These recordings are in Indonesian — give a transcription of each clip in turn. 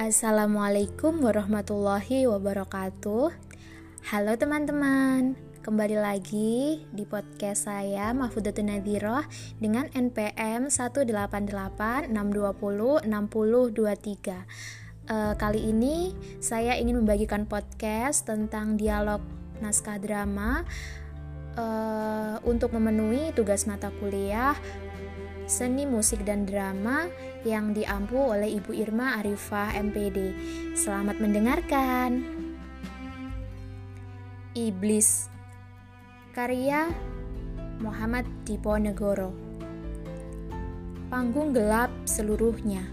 Assalamualaikum warahmatullahi wabarakatuh. Halo teman-teman, kembali lagi di podcast saya Mahfudatun Nadhiroh dengan NPM 18862060023. Kali ini saya ingin membagikan podcast tentang dialog naskah drama untuk memenuhi tugas mata kuliah Seni Musik dan Drama yang diampu oleh Ibu Irma Arifah MPD. Selamat mendengarkan. Iblis, karya Muhammad Diponegoro. Panggung gelap seluruhnya.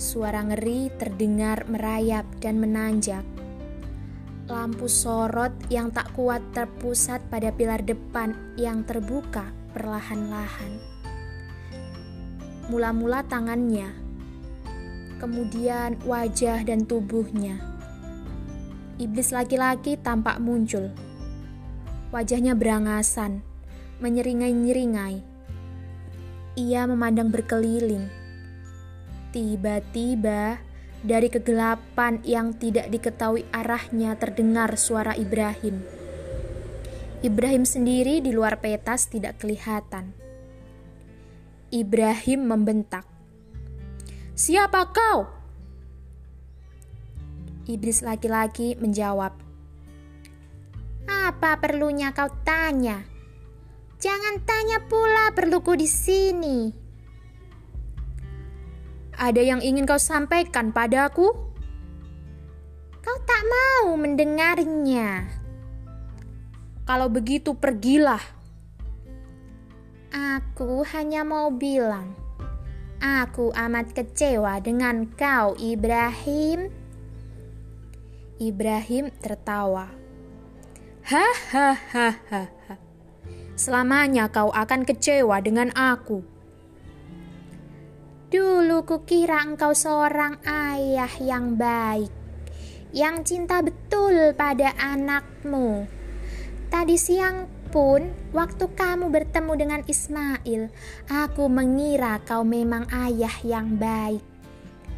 Suara ngeri terdengar merayap dan menanjak. Lampu sorot yang tak kuat terpusat pada pilar depan yang terbuka perlahan-lahan. Mula-mula tangannya, kemudian wajah dan tubuhnya. Iblis laki-laki tampak muncul. Wajahnya berangasan, menyeringai-nyeringai. Ia memandang berkeliling. Tiba-tiba, dari kegelapan yang tidak diketahui arahnya terdengar suara Ibrahim. Ibrahim sendiri di luar petas tidak kelihatan. Ibrahim membentak, "Siapa kau?" Iblis laki-laki menjawab, "Apa perlunya kau tanya? Jangan tanya pula perluku di sini." "Ada yang ingin kau sampaikan padaku?" "Kau tak mau mendengarnya." "Kalau begitu pergilah." "Aku hanya mau bilang, aku amat kecewa dengan kau, Ibrahim." Ibrahim tertawa. "Hahaha, selamanya kau akan kecewa dengan aku. Dulu kukira engkau seorang ayah yang baik, yang cinta betul pada anakmu. Tadi siang pun waktu kamu bertemu dengan Ismail, aku mengira kau memang ayah yang baik,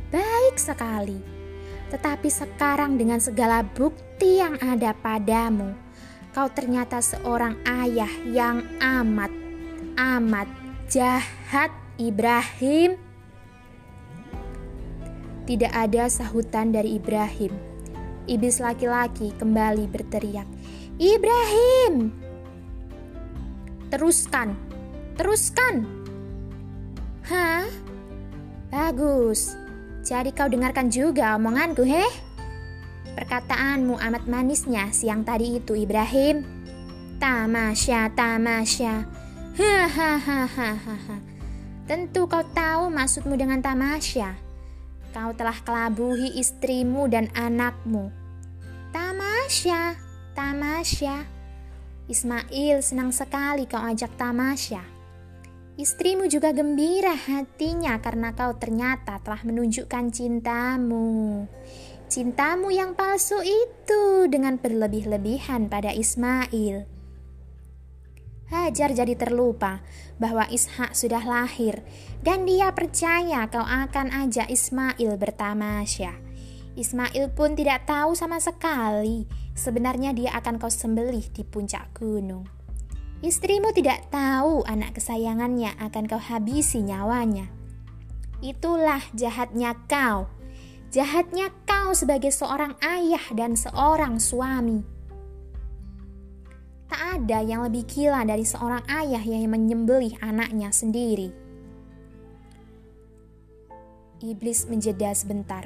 baik sekali. Tetapi sekarang dengan segala bukti yang ada padamu, kau ternyata seorang ayah yang amat, amat jahat, Ibrahim." Tidak ada sahutan dari Ibrahim. Iblis laki-laki kembali berteriak, "Ibrahim! Teruskan, teruskan." "Hah? Bagus. Jadi kau dengarkan juga omonganku, heh? Perkataanmu amat manisnya siang tadi itu, Ibrahim. Tamasya, tamasya. Hahaha. Tentu kau tahu maksudmu dengan tamasya. Kau telah kelabuhi istrimu dan anakmu. Tamasya, tamasya. Ismail senang sekali kau ajak tamasya. Istrimu juga gembira hatinya karena kau ternyata telah menunjukkan cintamu. Cintamu yang palsu itu dengan berlebih-lebihan pada Ismail." Hajar jadi terlupa bahwa Ishaq sudah lahir dan dia percaya kau akan ajak Ismail bertamasya. Ismail pun tidak tahu sama sekali sebenarnya dia akan kau sembelih di puncak gunung. Istrimu tidak tahu anak kesayangannya akan kau habisi nyawanya. Itulah jahatnya kau. Jahatnya kau sebagai seorang ayah dan seorang suami. Tak ada yang lebih gila dari seorang ayah yang menyembelih anaknya sendiri. Iblis menjeda sebentar,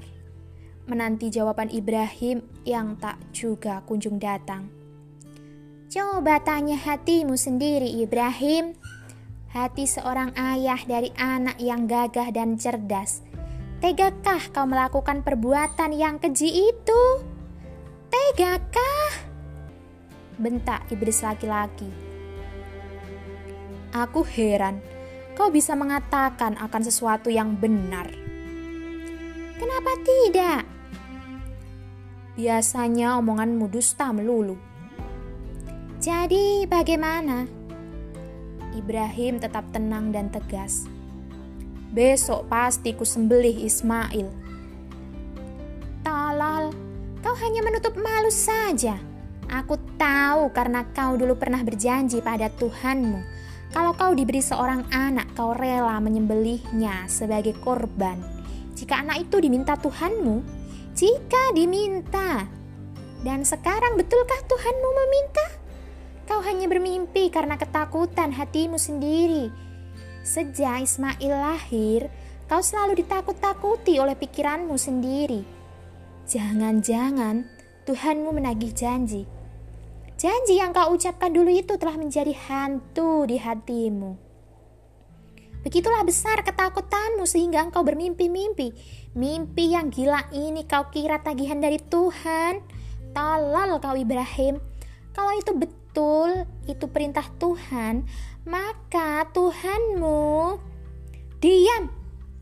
menanti jawaban Ibrahim yang tak juga kunjung datang. "Coba tanya hatimu sendiri, Ibrahim. Hati seorang ayah dari anak yang gagah dan cerdas. Tegakah kau melakukan perbuatan yang keji itu? Tegakah?" bentak iblis laki-laki. "Aku heran kau bisa mengatakan akan sesuatu yang benar." "Kenapa tidak? Biasanya omonganmu dusta melulu." "Jadi bagaimana?" Ibrahim tetap tenang dan tegas. "Besok pasti ku sembelih Ismail. hanya menutup malu saja. Aku tahu karena kau dulu pernah berjanji pada Tuhanmu, kalau kau diberi seorang anak, kau rela menyembelihnya sebagai korban. Jika anak itu diminta Tuhanmu, jika diminta. Dan sekarang betulkah Tuhanmu meminta? Kau hanya bermimpi karena ketakutan hatimu sendiri. Sejak Ismail lahir, kau selalu ditakut-takuti oleh pikiranmu sendiri. Jangan-jangan Tuhanmu menagih janji. Janji yang kau ucapkan dulu itu telah menjadi hantu di hatimu. Begitulah besar ketakutanmu sehingga engkau bermimpi-mimpi. Mimpi yang gila ini kau kira tagihan dari Tuhan. Tolol kau Ibrahim. Kalau itu betul, itu perintah Tuhan, maka Tuhanmu... Diam,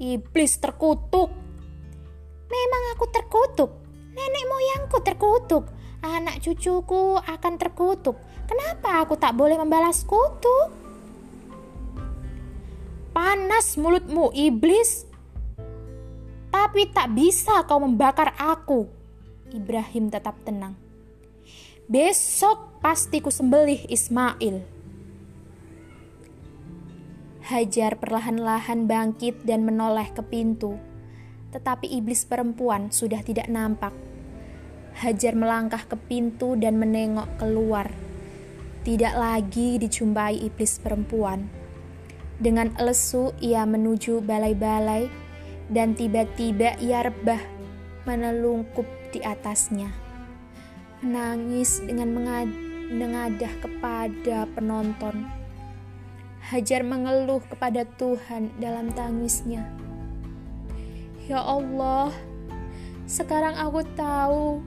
iblis terkutuk. Memang aku terkutuk. Nenek moyangku terkutuk, anak cucuku akan terkutuk. Kenapa aku tak boleh membalas kutuk? Panas mulutmu iblis, tapi tak bisa kau membakar aku. Ibrahim tetap tenang. Besok pasti ku sembelih Ismail. Hajar perlahan-lahan bangkit dan menoleh ke pintu. Tetapi iblis perempuan sudah tidak nampak. Hajar melangkah ke pintu dan menengok keluar. Tidak lagi dijumpai iblis perempuan. Dengan lesu ia menuju balai-balai dan tiba-tiba ia rebah menelungkup di atasnya. Menangis dengan menengadah kepada penonton. Hajar mengeluh kepada Tuhan dalam tangisnya. Ya Allah, sekarang aku tahu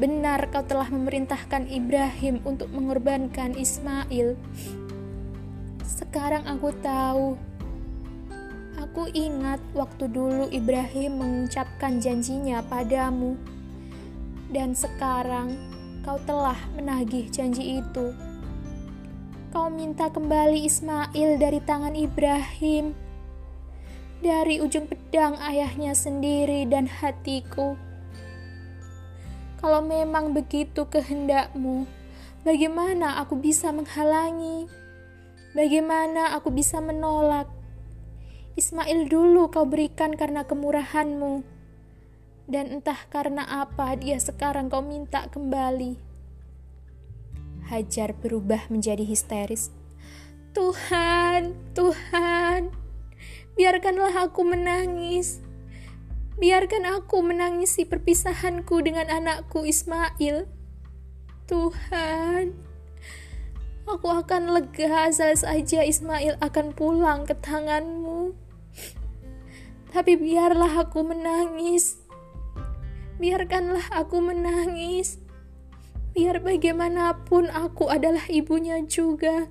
benar kau telah memerintahkan Ibrahim untuk mengorbankan Ismail. Sekarang aku tahu. Aku ingat waktu dulu Ibrahim mengucapkan janjinya padamu. Dan sekarang kau telah menagih janji itu. Kau minta kembali Ismail dari tangan Ibrahim, dari ujung pedang ayahnya sendiri dan hatiku. Kalau memang begitu kehendakmu, bagaimana aku bisa menghalangi? Bagaimana aku bisa menolak? Ismail dulu kau berikan karena kemurahanmu, dan entah karena apa dia sekarang kau minta kembali. Hajar berubah menjadi histeris. Tuhan, Tuhan, biarkanlah aku menangis. Biarkan aku menangisi perpisahanku dengan anakku Ismail. Tuhan, aku akan lega asal saja Ismail akan pulang ke tanganmu. Tapi biarlah aku menangis. Biarkanlah aku menangis. Biar bagaimanapun aku adalah ibunya juga.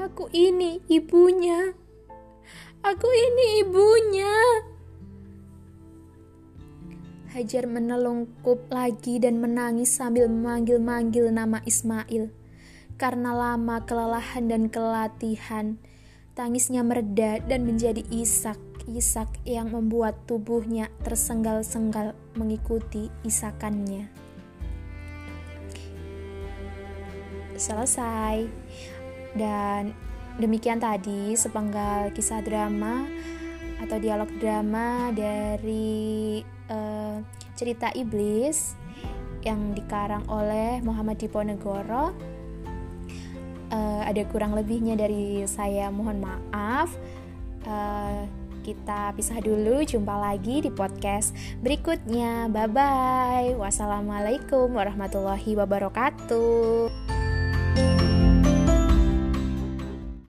Aku ini ibunya. Aku ini ibunya. Hajar menelungkup lagi dan menangis sambil memanggil-manggil nama Ismail. Karena lama kelelahan dan kelatihan, tangisnya mereda dan menjadi Ishaq yang membuat tubuhnya tersenggal-senggal mengikuti isakannya. Selesai. Dan demikian tadi sepenggal kisah drama atau dialog drama dari cerita Iblis yang dikarang oleh Muhammad Diponegoro. Ada kurang lebihnya dari saya, mohon maaf. Kita pisah dulu, jumpa lagi di podcast berikutnya. Bye-bye. Wassalamualaikum warahmatullahi wabarakatuh.